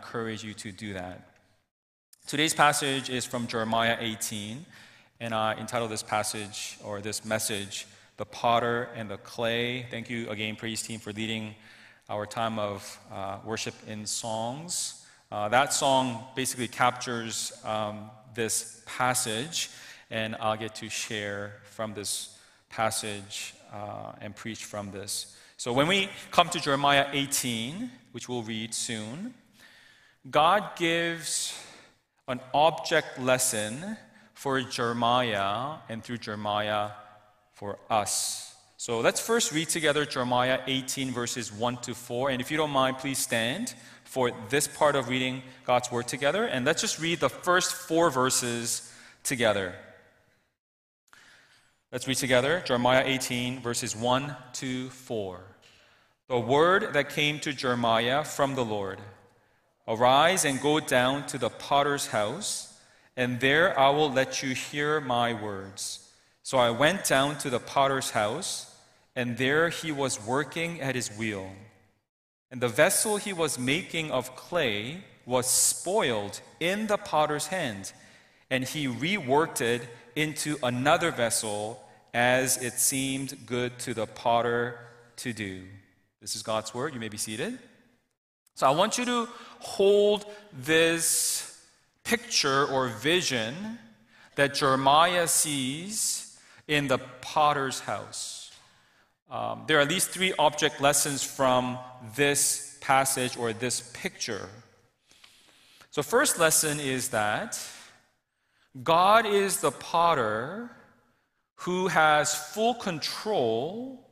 encourage you to do that. Today's passage is from Jeremiah 18, and I entitled this passage, or this message, The Potter and the Clay. Thank you again, praise team, for leading our time of worship in songs. That song basically captures this passage, and I'll get to share from this passage and preach from this. So when we come to Jeremiah 18, which we'll read soon, God gives an object lesson for Jeremiah, and through Jeremiah for us. So let's first read together Jeremiah 18 verses 1 to 4. And if you don't mind, please stand for this part of reading God's word together. And let's just read the first four verses together. Let's read together Jeremiah 18 verses 1 to 4. The word that came to Jeremiah from the Lord. Arise and go down to the potter's house, and there I will let you hear my words. So I went down to the potter's house, and there he was working at his wheel. And the vessel he was making of clay was spoiled in the potter's hand, and he reworked it into another vessel as it seemed good to the potter to do. This is God's word. You may be seated. So I want you to hold this picture or vision that Jeremiah sees in the potter's house. There are at least three object lessons from this passage or this picture. So first lesson is that God is the potter who has full control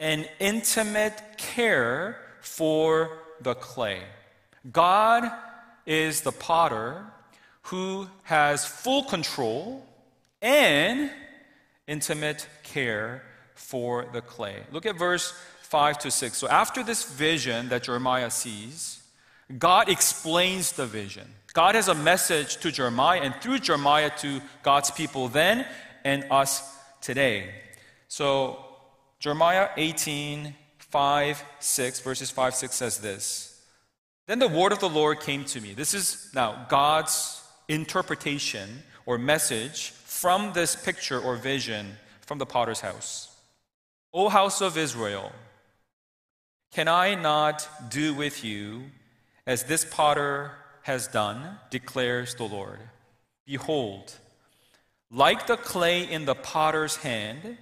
and intimate care for the clay. God is the potter who has full control and intimate care for the clay. Look at verse 5 to 6. So after this vision that Jeremiah sees, God explains the vision. God has a message to Jeremiah, and through Jeremiah to God's people then and us today. So Jeremiah 18, 5, 6, verses 5, 6 says this. Then the word of the Lord came to me. This is now God's interpretation or message from this picture or vision from the potter's house. O house of Israel, can I not do with you as this potter has done, declares the Lord. Behold, like the clay in the potter's hand,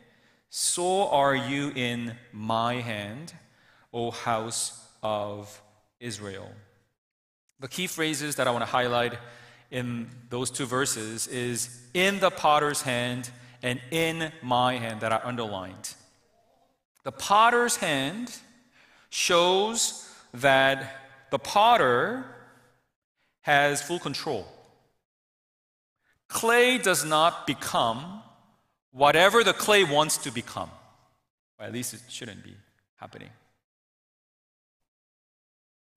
so are you in my hand, O house of Israel. The key phrases that I want to highlight in those two verses is in the potter's hand and in my hand that I underlined. The potter's hand shows that the potter has full control. Clay does not become whatever the clay wants to become. Or at least it shouldn't be happening.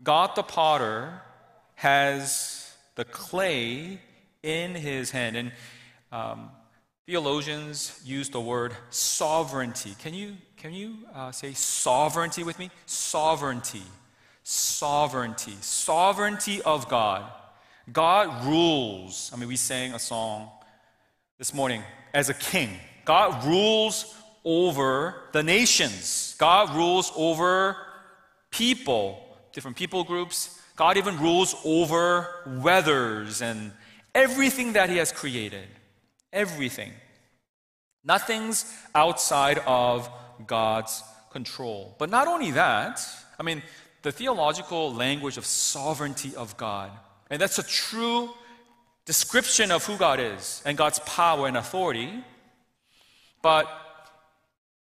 God the potter has the clay in his hand. And theologians use the word sovereignty. Can you say sovereignty with me? Sovereignty. Sovereignty. Sovereignty of God. God rules. I mean, we sang a song this morning as a king. God rules over the nations. God rules over people, different people groups. God even rules over weathers and everything that he has created. Everything. Nothing's outside of God's control. But not only that, I mean, the theological language of sovereignty of God, and that's a true description of who God is and God's power and authority. But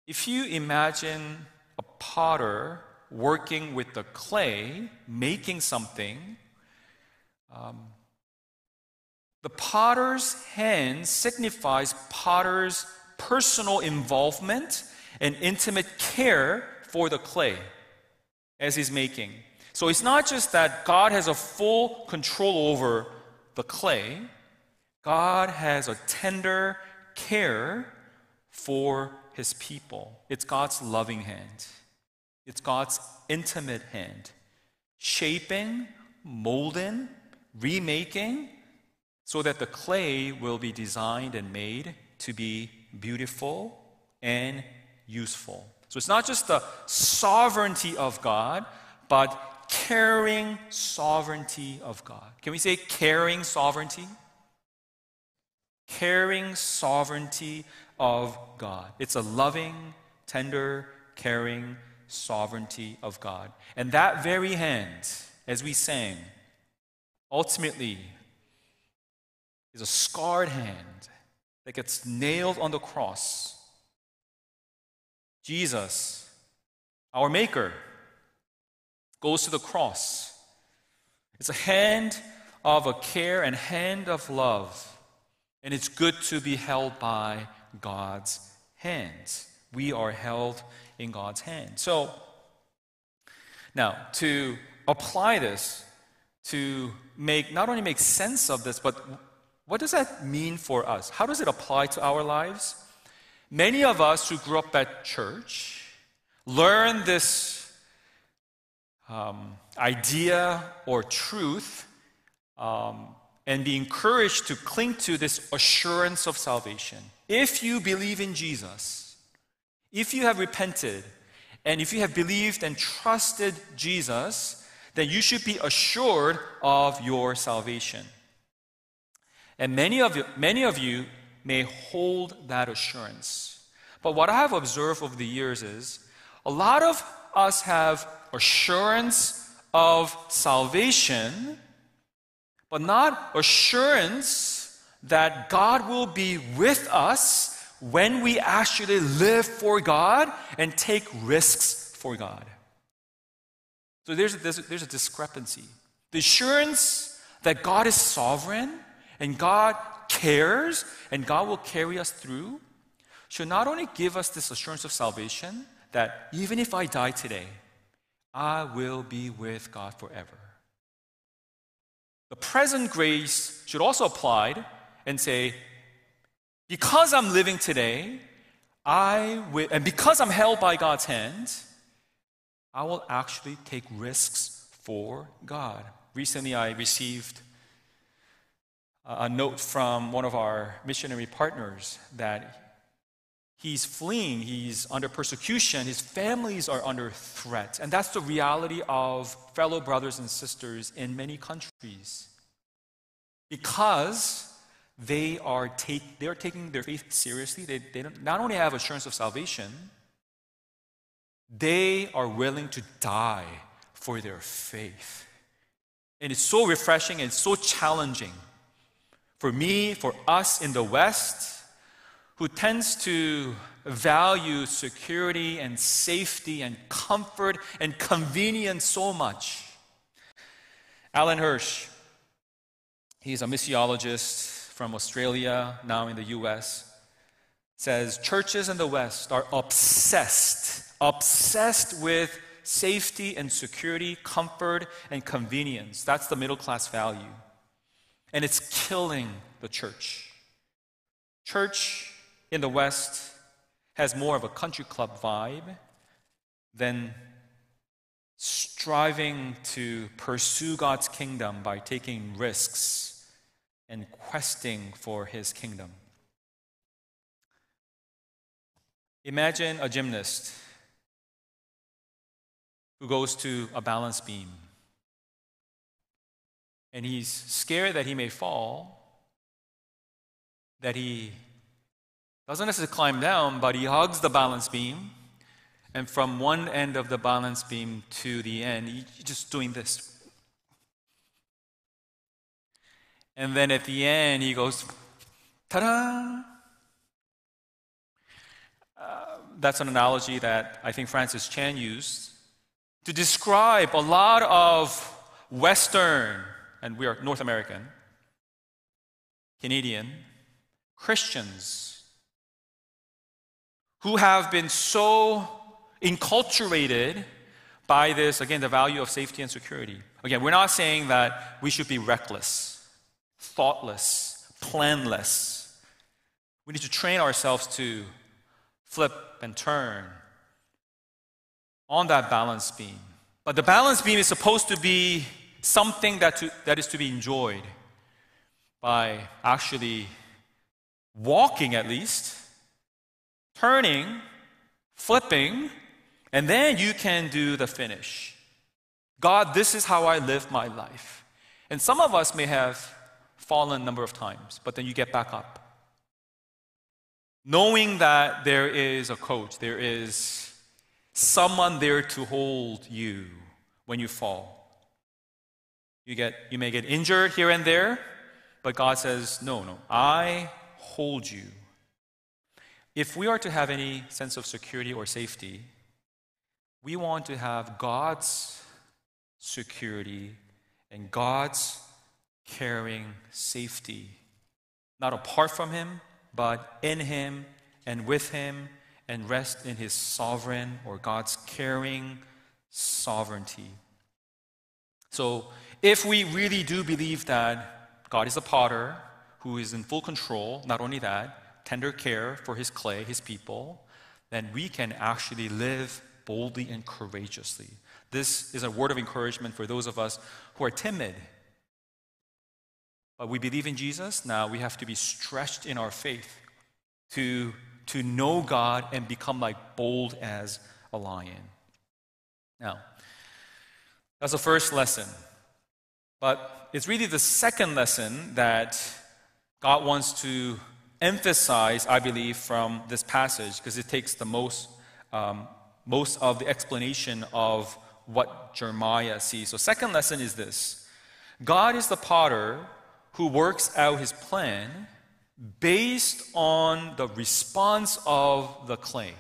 if you imagine a potter working with the clay, making something, the potter's hand signifies potter's personal involvement and intimate care for the clay as he's making. So it's not just that God has a full control over the clay, God has a tender care for his people. It's God's loving hand. It's God's intimate hand, shaping, molding, remaking, so that the clay will be designed and made to be beautiful and useful. So it's not just the sovereignty of God, but caring sovereignty of God. Can we say caring sovereignty? Caring sovereignty of God. It's a loving, tender, caring sovereignty of God. And that very hand, as we sang, ultimately is a scarred hand that gets nailed on the cross. Jesus, our Maker, goes to the cross. It's a hand of a care and hand of love, and it's good to be held by God's hands. We are held in God's hand. So, now, to apply this, to make, not only make sense of this, but what does that mean for us? How does it apply to our lives? Many of us who grew up at church learn this idea or truth and be encouraged to cling to this assurance of salvation. If you believe in Jesus, if you have repented, and if you have believed and trusted Jesus, then you should be assured of your salvation. And many of you may hold that assurance. But what I have observed over the years is a lot of us have assurance of salvation, but not assurance that God will be with us when we actually live for God and take risks for God. So there's a discrepancy. The assurance that God is sovereign and God cares, and God will carry us through, should not only give us this assurance of salvation, that even if I die today, I will be with God forever. The present grace should also apply and say, because I'm living today, and because I'm held by God's hand, I will actually take risks for God. Recently, I received a note from one of our missionary partners that he's fleeing, he's under persecution, his families are under threat. And that's the reality of fellow brothers and sisters in many countries. Because they are taking their faith seriously, they not only have assurance of salvation, they are willing to die for their faith. And it's so refreshing and so challenging for me, for us in the West, who tends to value security and safety and comfort and convenience so much. Alan Hirsch, he's a missiologist from Australia, now in the U.S., says churches in the West are obsessed with safety and security, comfort and convenience. That's the middle class value. And it's killing the church. Church in the West has more of a country club vibe than striving to pursue God's kingdom by taking risks and questing for His kingdom. Imagine a gymnast who goes to a balance beam. And he's scared that he may fall, that he doesn't necessarily climb down, but he hugs the balance beam. And from one end of the balance beam to the end, he's just doing this. And then at the end, he goes, ta-da! That's an analogy that I think Francis Chan used to describe a lot of Western, and we are North American, Canadian, Christians who have been so enculturated by this, again, the value of safety and security. Again, we're not saying that we should be reckless, thoughtless, planless. We need to train ourselves to flip and turn on that balance beam. But the balance beam is supposed to be something that is to be enjoyed by actually walking at least, turning, flipping, and then you can do the finish. God, this is how I live my life. And some of us may have fallen a number of times, but then you get back up. Knowing that there is a coach, there is someone there to hold you when you fall. You may get injured here and there, but God says, no, I hold you. If we are to have any sense of security or safety, we want to have God's security and God's caring safety, not apart from Him, but in Him and with Him, and rest in His sovereign or God's caring sovereignty. So if we really do believe that God is a potter who is in full control, not only that, tender care for His clay, His people, then we can actually live boldly and courageously. This is a word of encouragement for those of us who are timid. But we believe in Jesus. Now we have to be stretched in our faith to know God and become like bold as a lion. Now, that's the first lesson. But it's really the second lesson that God wants to emphasize, I believe, from this passage, because it takes the most of the explanation of what Jeremiah sees. So second lesson is this. God is the potter who works out His plan based on the response of the clay.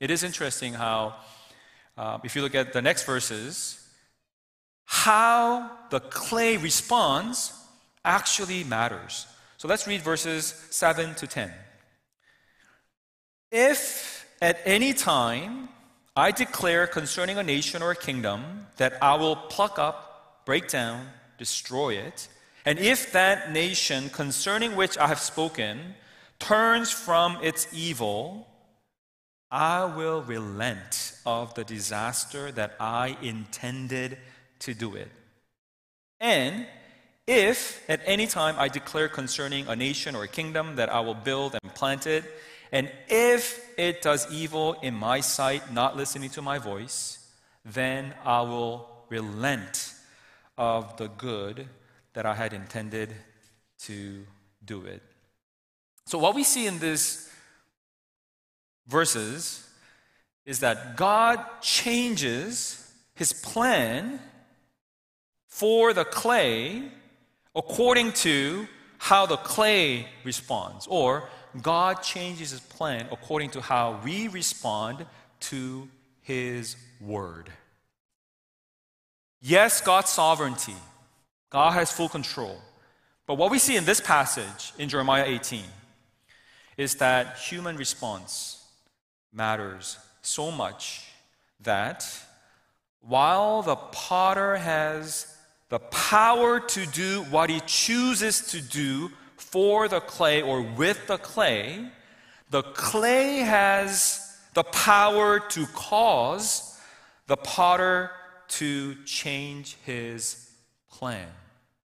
It is interesting how, if you look at the next verses, how the clay responds actually matters. So let's read verses 7 to 10. If at any time I declare concerning a nation or a kingdom that I will pluck up, break down, destroy it, and if that nation concerning which I have spoken turns from its evil, I will relent of the disaster that I intended to do it. And if at any time I declare concerning a nation or a kingdom that I will build and plant it, and if it does evil in my sight, not listening to my voice, then I will relent of the good that I had intended to do it. So what we see in these verses is that God changes His plan for the clay according to how the clay responds, or God changes His plan according to how we respond to His word. Yes, God's sovereignty. God has full control. But what we see in this passage in Jeremiah 18 is that human response matters so much that while the potter has the power to do what he chooses to do for the clay or with the clay has the power to cause the potter to change his plan.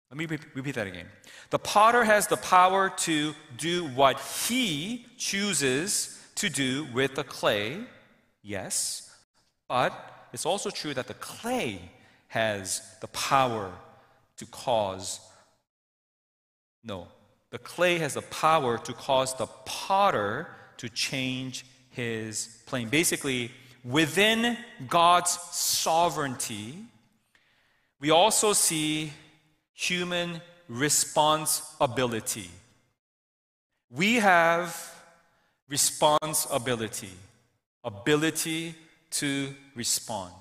Let me repeat that again. The potter has the power to do what he chooses to do with the clay, yes, but it's also true that the clay has the power to cause, the clay has the power to cause the potter to change his plan. Basically, within God's sovereignty, we also see human responsibility. We have responsibility, ability to respond.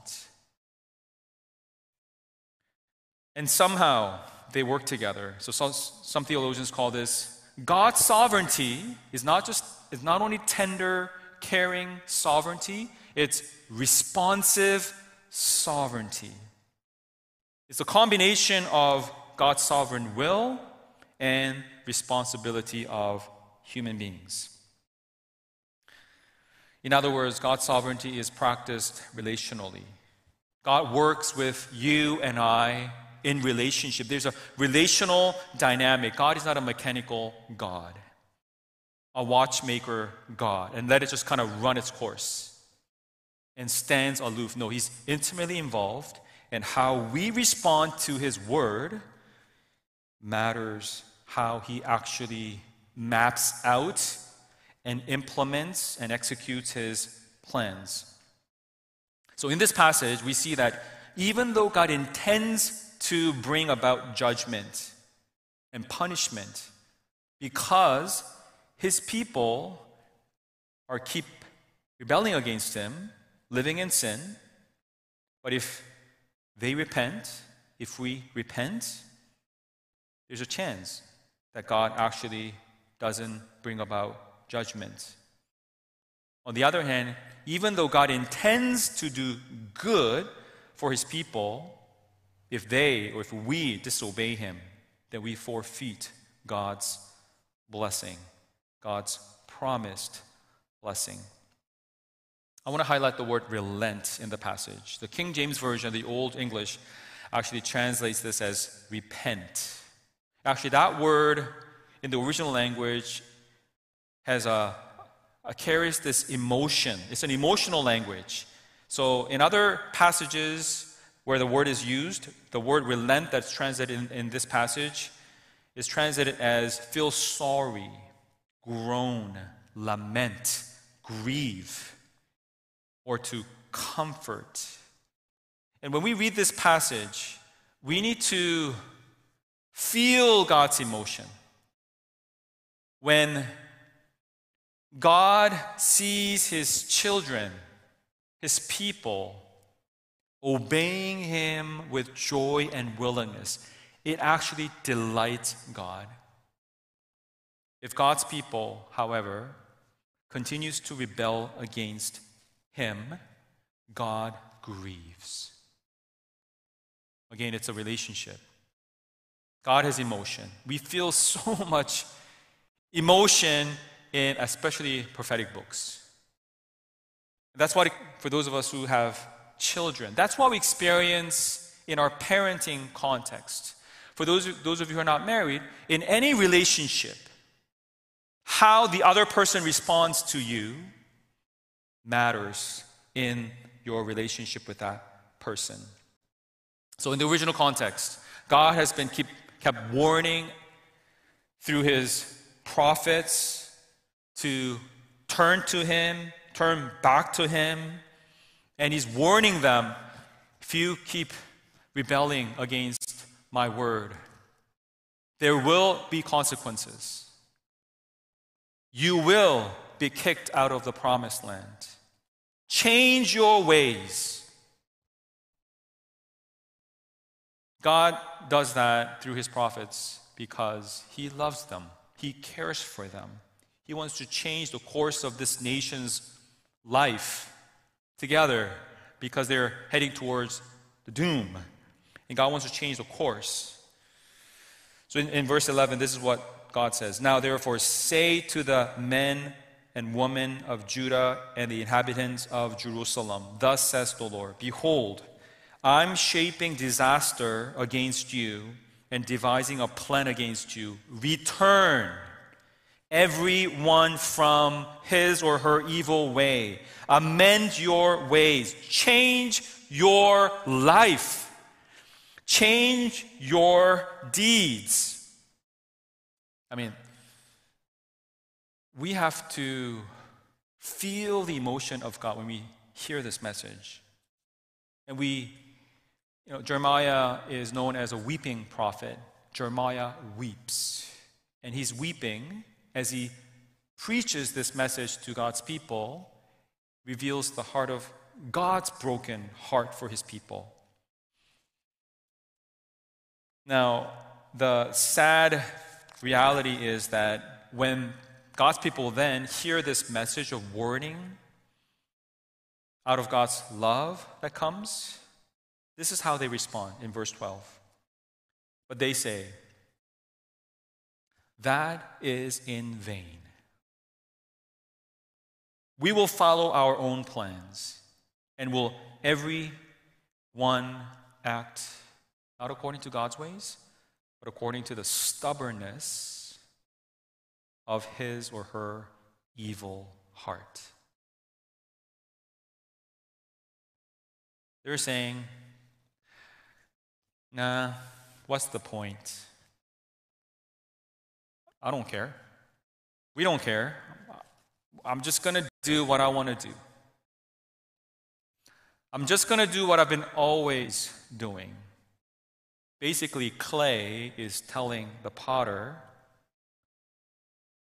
And somehow they work together. So some theologians call this God's sovereignty is not only tender, caring sovereignty, it's responsive sovereignty. It's a combination of God's sovereign will and responsibility of human beings. In other words, God's sovereignty is practiced relationally. God works with you and I in relationship. There's a relational dynamic. God is not a mechanical God, a watchmaker God, and let it just kind of run its course and stands aloof. No, he's intimately involved, and how we respond to his word matters how he actually maps out and implements and executes his plans. So in this passage, we see that even though God intends to bring about judgment and punishment because his people are keep rebelling against him, living in sin, but if they repent, if we repent, there's a chance that God actually doesn't bring about judgment. On the other hand, even though God intends to do good for his people, if they or if we disobey him, then we forfeit God's blessing, God's promised blessing. I want to highlight the word relent in the passage. The King James Version, the Old English, actually translates this as repent. Actually, that word in the original language has carries this emotion. It's an emotional language. So in other passages where the word is used, the word relent that's translated in this passage is translated as feel sorry, groan, lament, grieve, or to comfort. And when we read this passage, we need to feel God's emotion. When God sees his children, his people, obeying him with joy and willingness, it actually delights God. If God's people, however, continues to rebel against him, God grieves. Again, it's a relationship. God has emotion. We feel so much emotion in especially prophetic books. That's why, for those of us who have children, that's what we experience in our parenting context. For those of you who are not married, in any relationship, how the other person responds to you matters in your relationship with that person. So in the original context, God has been kept warning through his prophets to turn to him, turn back to him, and he's warning them, if you keep rebelling against my word, there will be consequences. You will be kicked out of the promised land. Change your ways. God does that through his prophets because he loves them. He cares for them. He wants to change the course of this nation's life together because they're heading towards the doom. And God wants to change the course. So in verse 11, this is what God says. Now therefore say to the men and women of Judah and the inhabitants of Jerusalem, thus says the Lord, behold, I'm shaping disaster against you and devising a plan against you. Return everyone from his or her evil way. Amend your ways. Change your life. Change your deeds. I mean, we have to feel the emotion of God when we hear this message. And Jeremiah is known as a weeping prophet. Jeremiah weeps. And he's weeping as he preaches this message to God's people, reveals the heart of God's broken heart for his people. Now, the sad reality is that when God's people then hear this message of warning out of God's love that comes, this is how they respond in verse 12. But they say, that is in vain. We will follow our own plans, and will every one act not according to God's ways, but according to the stubbornness of his or her evil heart. They're saying, nah, what's the point? I don't care. We don't care. I'm just going to do what I want to do. I'm just going to do what I've been always doing. Basically, clay is telling the potter,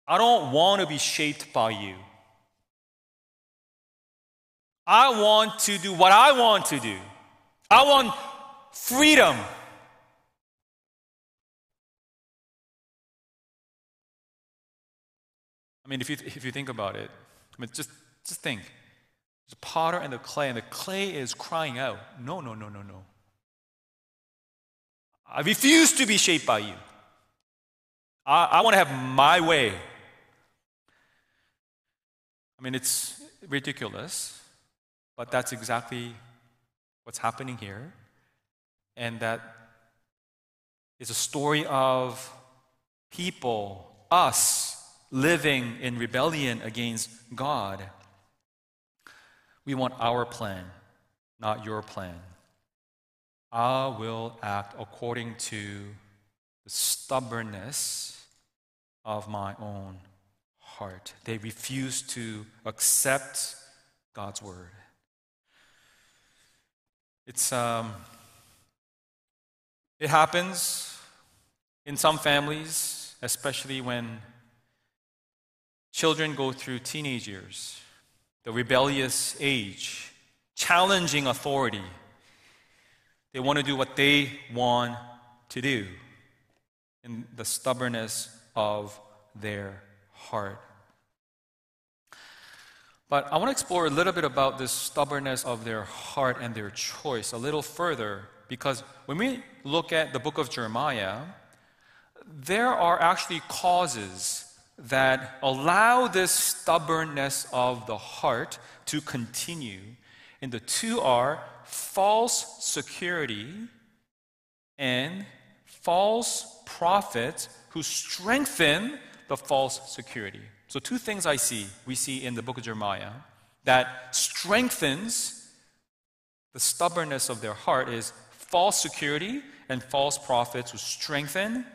I don't want to be shaped by you. I want to do what I want to do. I want freedom. I mean, if you think about it, I mean, just think. The potter and the clay is crying out, no, no, no, no, no. I refuse to be shaped by you. I want to have my way. I mean, it's ridiculous, but that's exactly what's happening here. And that is a story of people, us, living in rebellion against God. We want our plan, not your plan. I will act according to the stubbornness of my own heart. They refuse to accept God's word. It happens in some families, especially when children go through teenage years, the rebellious age, challenging authority. They want to do what they want to do in the stubbornness of their heart. But I want to explore a little bit about this stubbornness of their heart and their choice a little further, because when we look at the book of Jeremiah, there are actually causes that allow this stubbornness of the heart to continue. And the two are false security and false prophets who strengthen the false security. So two things we see in the book of Jeremiah that strengthens the stubbornness of their heart is false security and false prophets who strengthen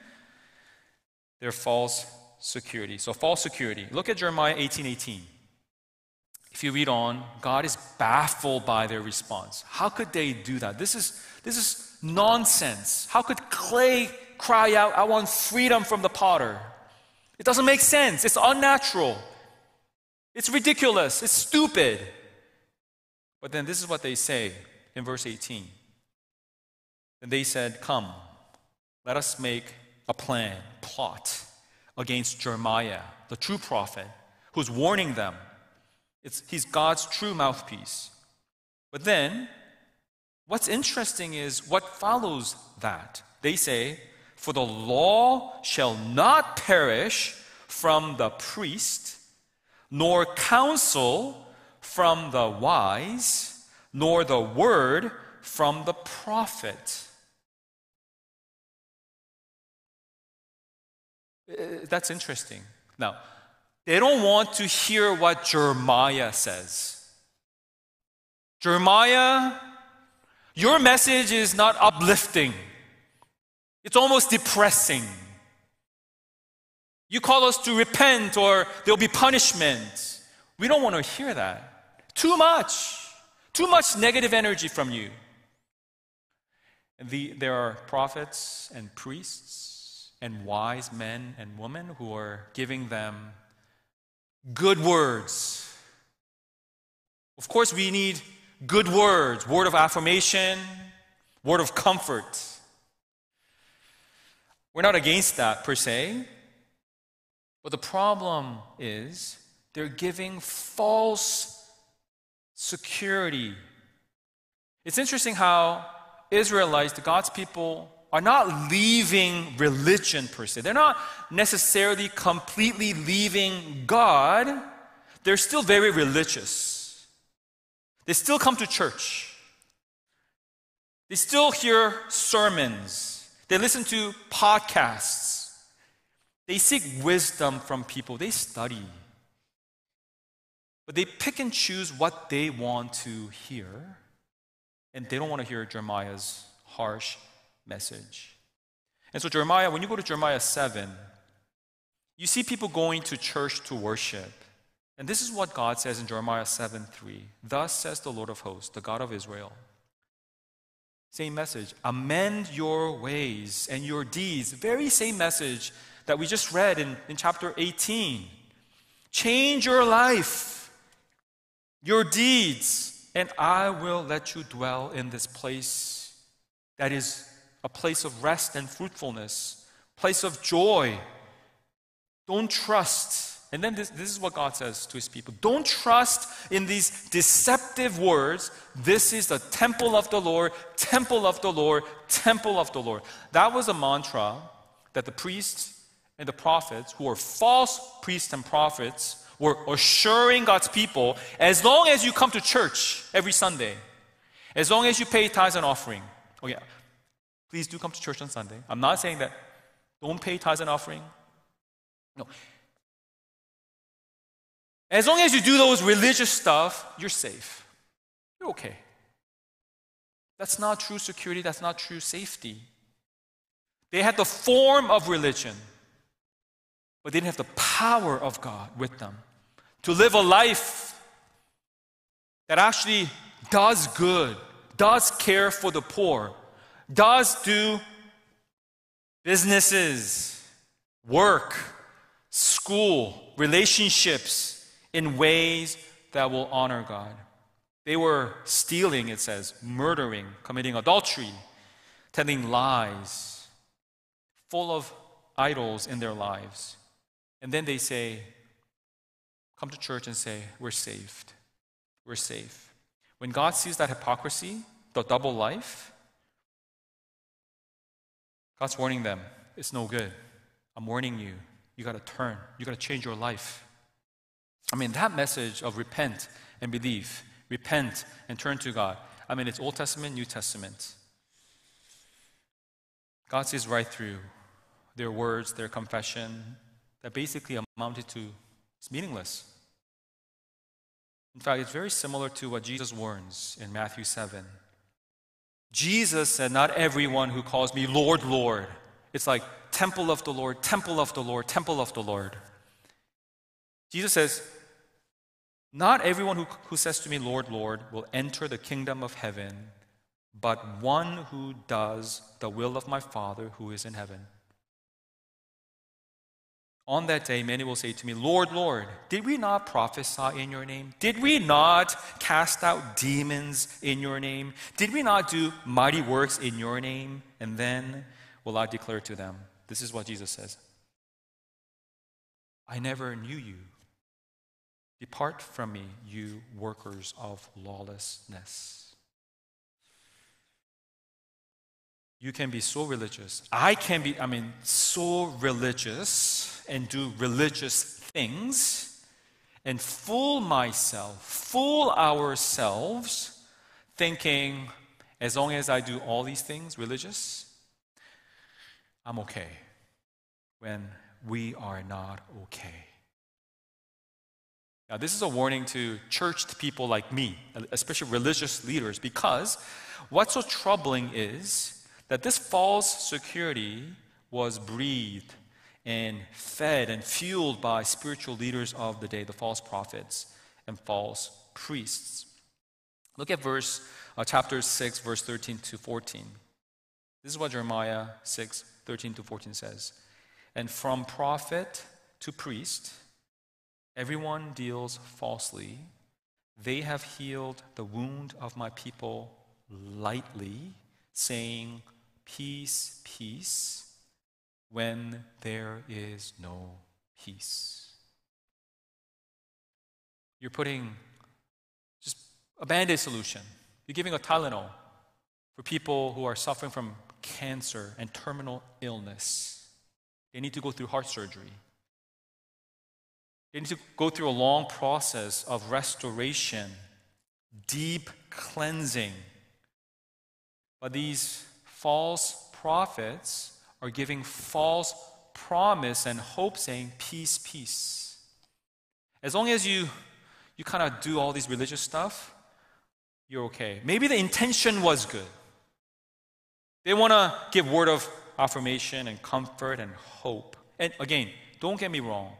their false security. So false security. Look at Jeremiah 18:18. If you read on, God is baffled by their response. How could they do that? This is nonsense. How could clay cry out, I want freedom from the potter? It doesn't make sense. It's unnatural. It's ridiculous. It's stupid. But then this is what they say in verse 18. And they said, come, let us make a plan, plot against Jeremiah, the true prophet, who's warning them. He's God's true mouthpiece. But then, what's interesting is what follows that. They say, for the law shall not perish from the priest, nor counsel from the wise, nor the word from the prophet. That's interesting. Now, they don't want to hear what Jeremiah says. Jeremiah, your message is not uplifting. It's almost depressing. You call us to repent or there'll be punishment. We don't want to hear that. Too much. Too much negative energy from you. There are prophets and priests and wise men and women who are giving them good words. Of course, we need good words, word of affirmation, word of comfort. We're not against that per se, but the problem is they're giving false security. It's interesting how Israelites, God's people, are not leaving religion per se. They're not necessarily completely leaving God. They're still very religious. They still come to church. They still hear sermons. They listen to podcasts. They seek wisdom from people. They study. But they pick and choose what they want to hear, and they don't want to hear Jeremiah's harsh message. And so Jeremiah, when you go to Jeremiah 7, you see people going to church to worship. And this is what God says in Jeremiah 7:3. Thus says the Lord of hosts, the God of Israel. Same message. Amend your ways and your deeds. Very same message that we just read in chapter 18. Change your life, your deeds, and I will let you dwell in this place that is a place of rest and fruitfulness, place of joy. Don't trust. And then this is what God says to his people. Don't trust in these deceptive words. This is the temple of the Lord, temple of the Lord, temple of the Lord. That was a mantra that the priests and the prophets, who are false priests and prophets, were assuring God's people, as long as you come to church every Sunday, as long as you pay tithes and offering. Okay, please do come to church on Sunday. I'm not saying that don't pay tithes and offering. No. As long as you do those religious stuff, you're safe. You're okay. That's not true security. That's not true safety. They had the form of religion, but they didn't have the power of God with them to live a life that actually does good, does care for the poor, does do businesses, work, school, relationships in ways that will honor God. They were stealing, it says, murdering, committing adultery, telling lies, full of idols in their lives. And then they say, come to church and say, we're saved. We're safe. When God sees that hypocrisy, the double life, God's warning them, it's no good. I'm warning you. You got to turn. You got to change your life. I mean, that message of repent and believe, repent and turn to God. I mean, it's Old Testament, New Testament. God sees right through their words, their confession, that basically amounted to it's meaningless. In fact, it's very similar to what Jesus warns in Matthew 7. Jesus said, not everyone who calls me Lord, Lord. It's like temple of the Lord, temple of the Lord, temple of the Lord. Jesus says, not everyone who says to me, Lord, Lord, will enter the kingdom of heaven, but one who does the will of my Father who is in heaven. On that day, many will say to me, Lord, Lord, did we not prophesy in your name? Did we not cast out demons in your name? Did we not do mighty works in your name? And then will I declare to them, this is what Jesus says, I never knew you. Depart from me, you workers of lawlessness. You can be so religious. So religious and do religious things and fool myself, fool ourselves, thinking as long as I do all these things religious, I'm okay, when we are not okay. Now, this is a warning to churched people like me, especially religious leaders, because what's so troubling is that this false security was breathed and fed and fueled by spiritual leaders of the day, the false prophets and false priests. Look at chapter 6, verse 13 to 14. This is what Jeremiah 6, 13 to 14 says. And from prophet to priest, everyone deals falsely. They have healed the wound of my people lightly, saying, peace, peace, when there is no peace. You're putting just a Band-Aid solution. You're giving a Tylenol for people who are suffering from cancer and terminal illness. They need to go through heart surgery. They need to go through a long process of restoration, deep cleansing. But these false prophets are giving false promise and hope, saying, peace, peace. As long as you kind of do all these religious stuff, you're okay. Maybe the intention was good. They want to give word of affirmation and comfort and hope. And again, don't get me wrong.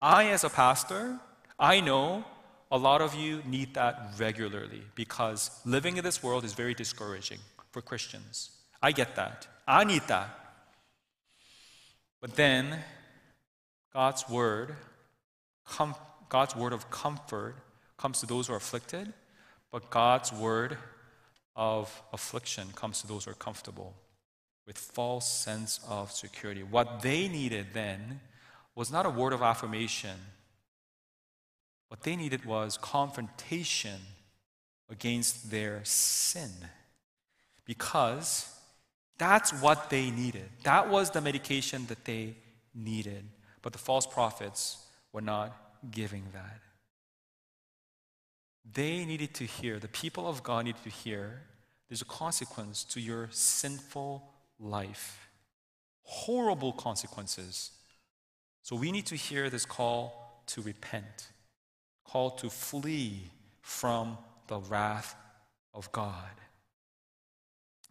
I, as a pastor, I know a lot of you need that regularly because living in this world is very discouraging for Christians. I get that. I need that. But then, God's word of comfort comes to those who are afflicted, but God's word of affliction comes to those who are comfortable with false sense of security. What they needed then was not a word of affirmation. What they needed was confrontation against their sin, because that's what they needed. That was the medication that they needed. But the false prophets were not giving that. They needed to hear, the people of God needed to hear, there's a consequence to your sinful life. Horrible consequences. So we need to hear this call to repent, call to flee from the wrath of God,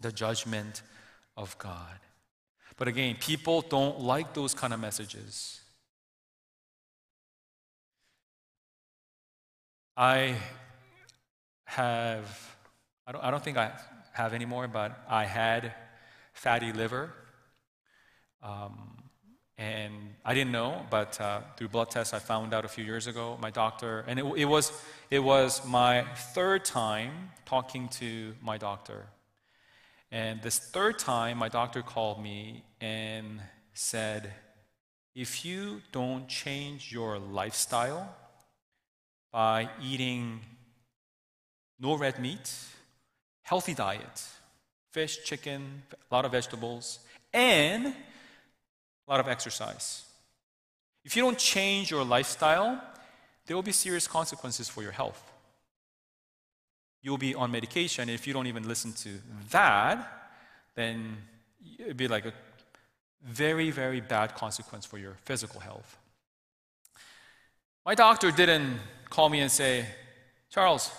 the judgment of God. But again, people don't like those kind of messages. I don't think I have anymore, but I had fatty liver. And I didn't know, but through blood tests, I found out a few years ago, my doctor, and it was my third time talking to my doctor. And this third time, my doctor called me and said, if you don't change your lifestyle by eating no red meat, healthy diet, fish, chicken, a lot of vegetables, and a lot of exercise. If you don't change your lifestyle, there will be serious consequences for your health. You'll be on medication, and if you don't even listen to that, then it'd be like a very, very bad consequence for your physical health. My doctor didn't call me and say, Charles,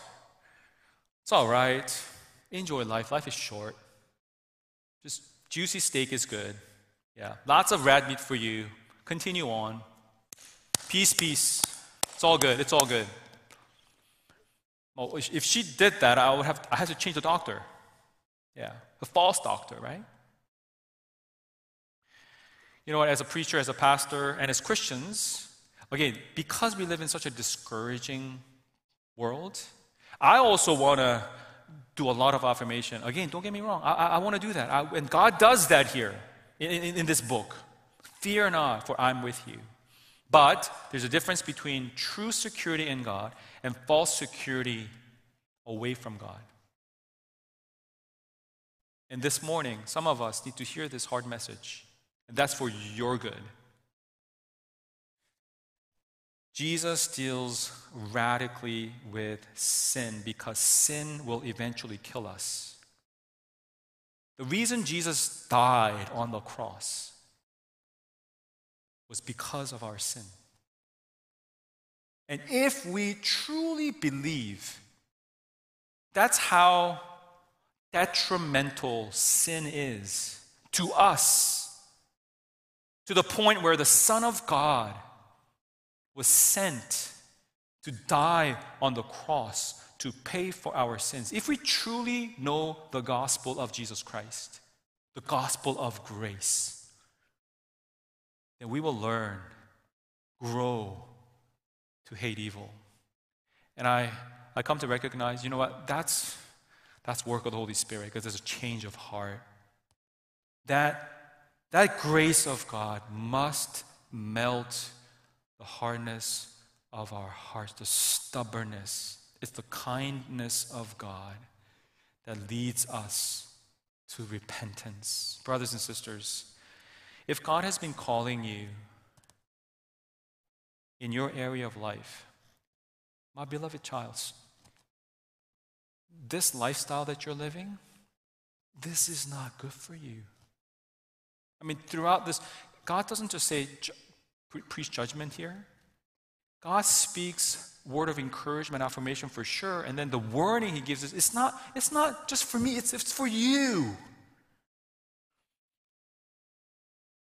it's all right. Enjoy life. Life is short. Just juicy steak is good. Yeah, lots of red meat for you. Continue on. Peace, peace. It's all good. It's all good. Well, if she did that, I had to change the doctor. Yeah, a false doctor, right? You know what, as a preacher, as a pastor, and as Christians, again, because we live in such a discouraging world, I also want to do a lot of affirmation. Again, don't get me wrong. I want to do that. And God does that here in this book. Fear not, for I'm with you. But there's a difference between true security in God and false security away from God. And this morning, some of us need to hear this hard message. And that's for your good. Jesus deals radically with sin because sin will eventually kill us. The reason Jesus died on the cross was because of our sin. And if we truly believe, that's how detrimental sin is to us, to the point where the Son of God was sent to die on the cross to pay for our sins. If we truly know the gospel of Jesus Christ, the gospel of grace, then we will learn, grow, to hate evil. And I come to recognize, you know what, that's work of the Holy Spirit, because there's a change of heart. That grace of God must melt the hardness of our hearts, the stubbornness. It's the kindness of God that leads us to repentance. Brothers and sisters, if God has been calling you in your area of life, my beloved child, this lifestyle that you're living, this is not good for you. I mean, throughout this, God doesn't just say, preach judgment here. God speaks word of encouragement, affirmation for sure, and then the warning he gives us, it's not just for me, it's for you.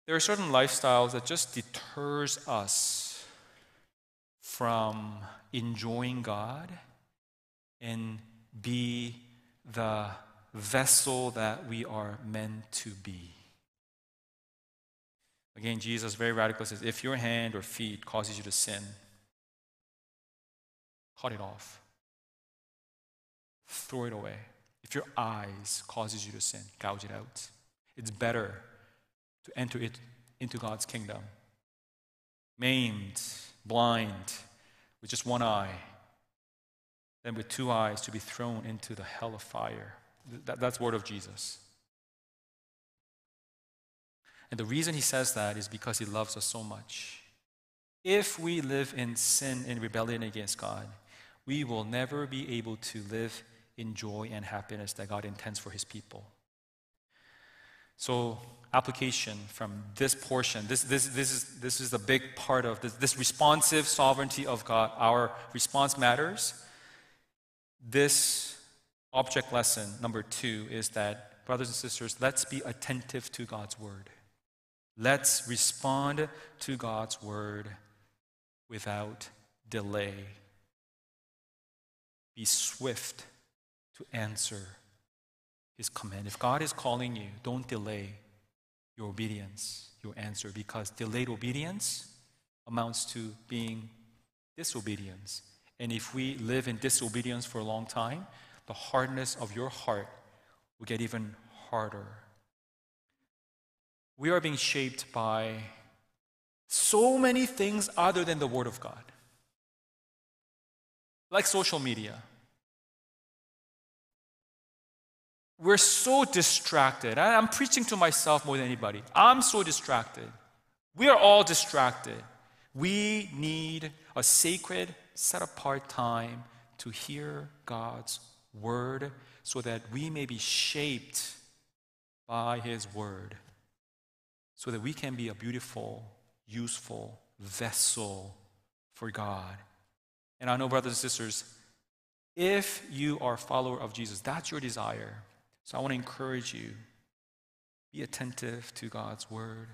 There are certain lifestyles that just deters us from enjoying God and be the vessel that we are meant to be. Again, Jesus, very radical, says, if your hand or feet causes you to sin, cut it off. Throw it away. If your eyes causes you to sin, gouge it out. It's better to enter it into God's kingdom, maimed, blind, with just one eye, than with two eyes to be thrown into the hell of fire. That's the word of Jesus. And the reason he says that is because he loves us so much. If we live in sin and rebellion against God, we will never be able to live in joy and happiness that God intends for his people. So, application from this portion, this is the big part of this responsive sovereignty of God. Our response matters. This object lesson number 2 is that, brothers and sisters, let's be attentive to God's word. Let's respond to God's word without delay. Be swift to answer his command. If God is calling you, don't delay your obedience, your answer, because delayed obedience amounts to being disobedience. And if we live in disobedience for a long time, the hardness of your heart will get even harder. We are being shaped by so many things other than the Word of God. Like social media. We're so distracted. I'm preaching to myself more than anybody. I'm so distracted. We are all distracted. We need a sacred, set-apart time to hear God's word so that we may be shaped by his word, so that we can be a beautiful, useful vessel for God. And I know, brothers and sisters, if you are a follower of Jesus, that's your desire. So I want to encourage you, be attentive to God's word.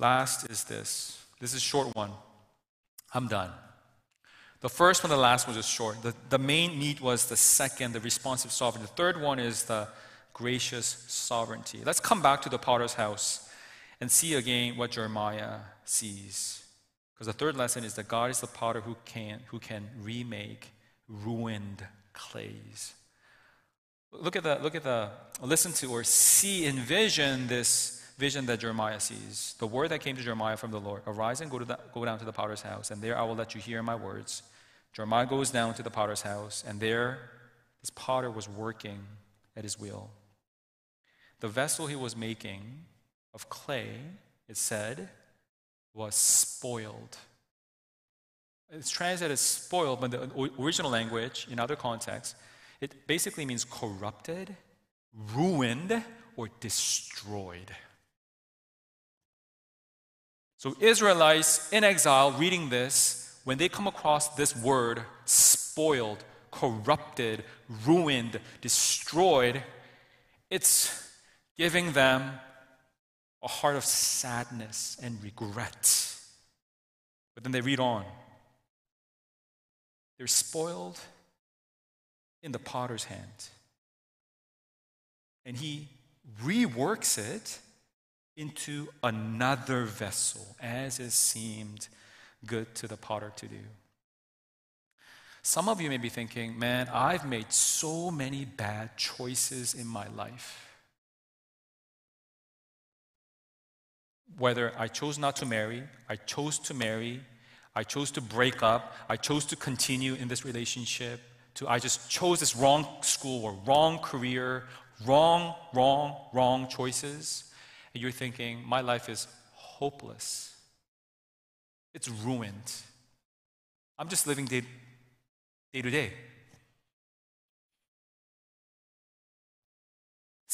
Last is this. This is a short one. I'm done. The first one, the last one is short. The main need was the second, the responsive sovereignty. The third one is the gracious sovereignty. Let's come back to the potter's house and see again what Jeremiah sees. Because the third lesson is that God is the potter who can remake ruined clays. Listen to or see, envision this vision that Jeremiah sees. The word that came to Jeremiah from the Lord, arise and go down to the potter's house, and there I will let you hear my words. Jeremiah goes down to the potter's house, and there this potter was working at his wheel. The vessel he was making of clay, it said, was spoiled. It's translated as spoiled, but in the original language, in other contexts, it basically means corrupted, ruined, or destroyed. So Israelites in exile reading this, when they come across this word, spoiled, corrupted, ruined, destroyed, it's giving them a heart of sadness and regret. But then they read on. They're spoiled in the potter's hand. And he reworks it into another vessel, as it seemed good to the potter to do. Some of you may be thinking, man, I've made so many bad choices in my life. Whether I chose not to marry, I chose to marry, I chose to break up, I chose to continue in this relationship, I just chose this wrong school or wrong career, wrong choices. And you're thinking, my life is hopeless. It's ruined. I'm just living day to day.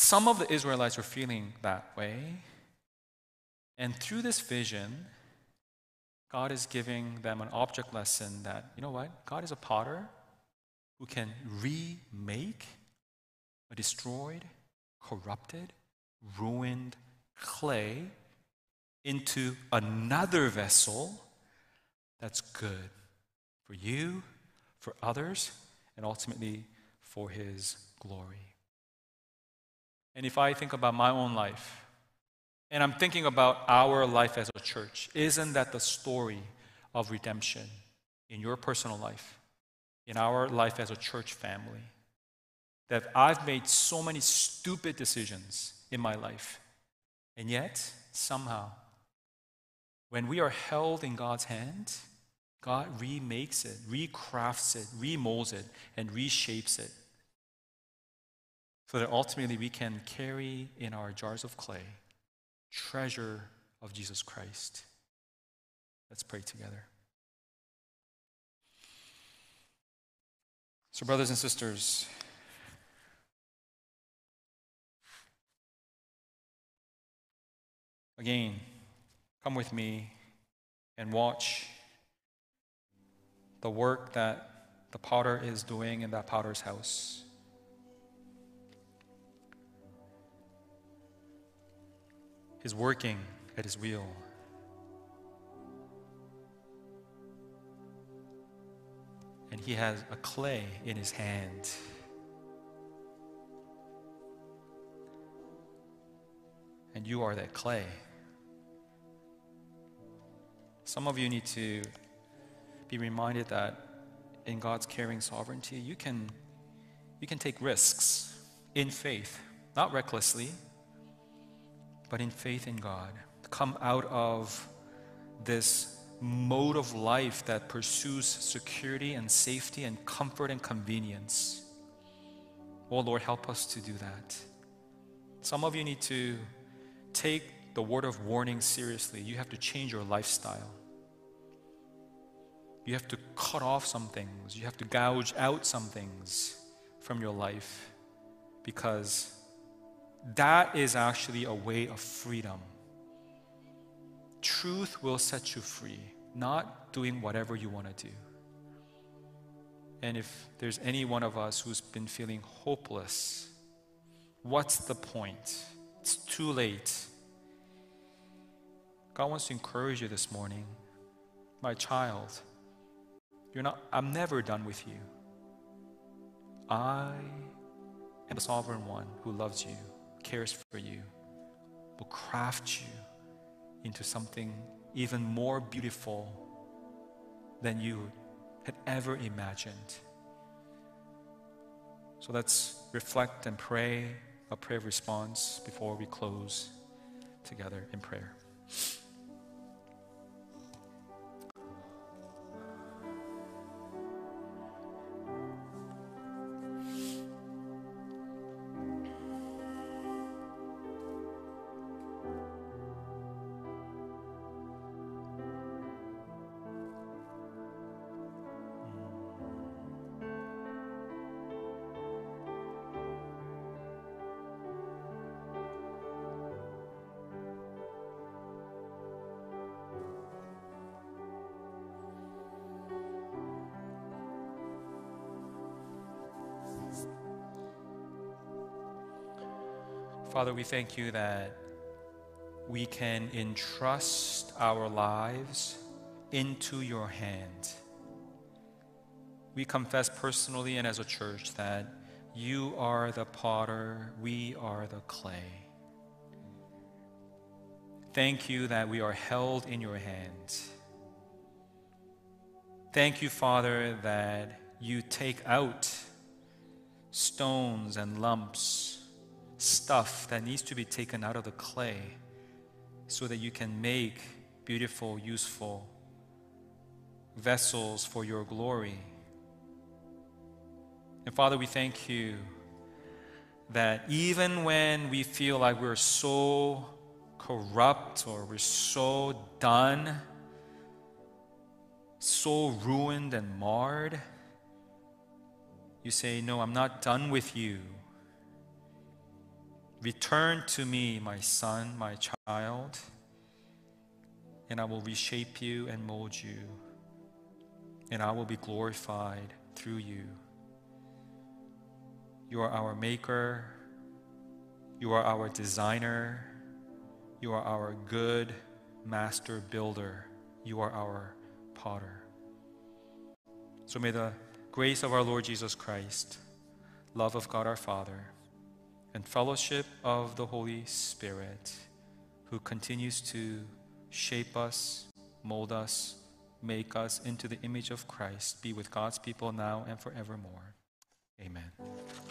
some of the Israelites were feeling that way. And through this vision, God is giving them an object lesson that, you know what? God is a potter who can remake a destroyed, corrupted, ruined clay into another vessel that's good for you, for others, and ultimately for His glory. And if I think about my own life, and I'm thinking about our life as a church, isn't that the story of redemption in your personal life, in our life as a church family? That I've made so many stupid decisions in my life, and yet, somehow, when we are held in God's hand, God remakes it, recrafts it, remolds it, and reshapes it, so that ultimately we can carry in our jars of clay treasure of Jesus Christ. Let's pray together. So, brothers and sisters, again, come with me and watch the work that the potter is doing in that potter's house. He's working at his wheel. And he has a clay in his hand. And you are that clay. Some of you need to be reminded that in God's caring sovereignty, you can take risks in faith, not recklessly, but in faith in God. Come out of this mode of life that pursues security and safety and comfort and convenience. Oh Lord, help us to do that. Some of you need to take the word of warning seriously. You have to change your lifestyle. You have to cut off some things. You have to gouge out some things from your life, because that is actually a way of freedom. Truth will set you free, not doing whatever you want to do. And if there's any one of us who's been feeling hopeless, what's the point? It's too late. God wants to encourage you this morning. My child, I'm never done with you. I am the sovereign one who loves you, cares for you, will craft you into something even more beautiful than you had ever imagined. So let's reflect and pray a prayer response before we close together in prayer. Father, we thank you that we can entrust our lives into your hand. We confess personally and as a church that you are the potter, we are the clay. Thank you that we are held in your hand. Thank you, Father, that you take out stones and lumps, stuff that needs to be taken out of the clay so that you can make beautiful, useful vessels for your glory. And Father, we thank you that even when we feel like we're so corrupt or we're so done, so ruined and marred, you say, no, I'm not done with you. Return to me, my son, my child, and I will reshape you and mold you, and I will be glorified through you. You are our maker. You are our designer. You are our good master builder. You are our potter. So may the grace of our Lord Jesus Christ, love of God our Father, and fellowship of the Holy Spirit, who continues to shape us, mold us, make us into the image of Christ, be with God's people now and forevermore. Amen.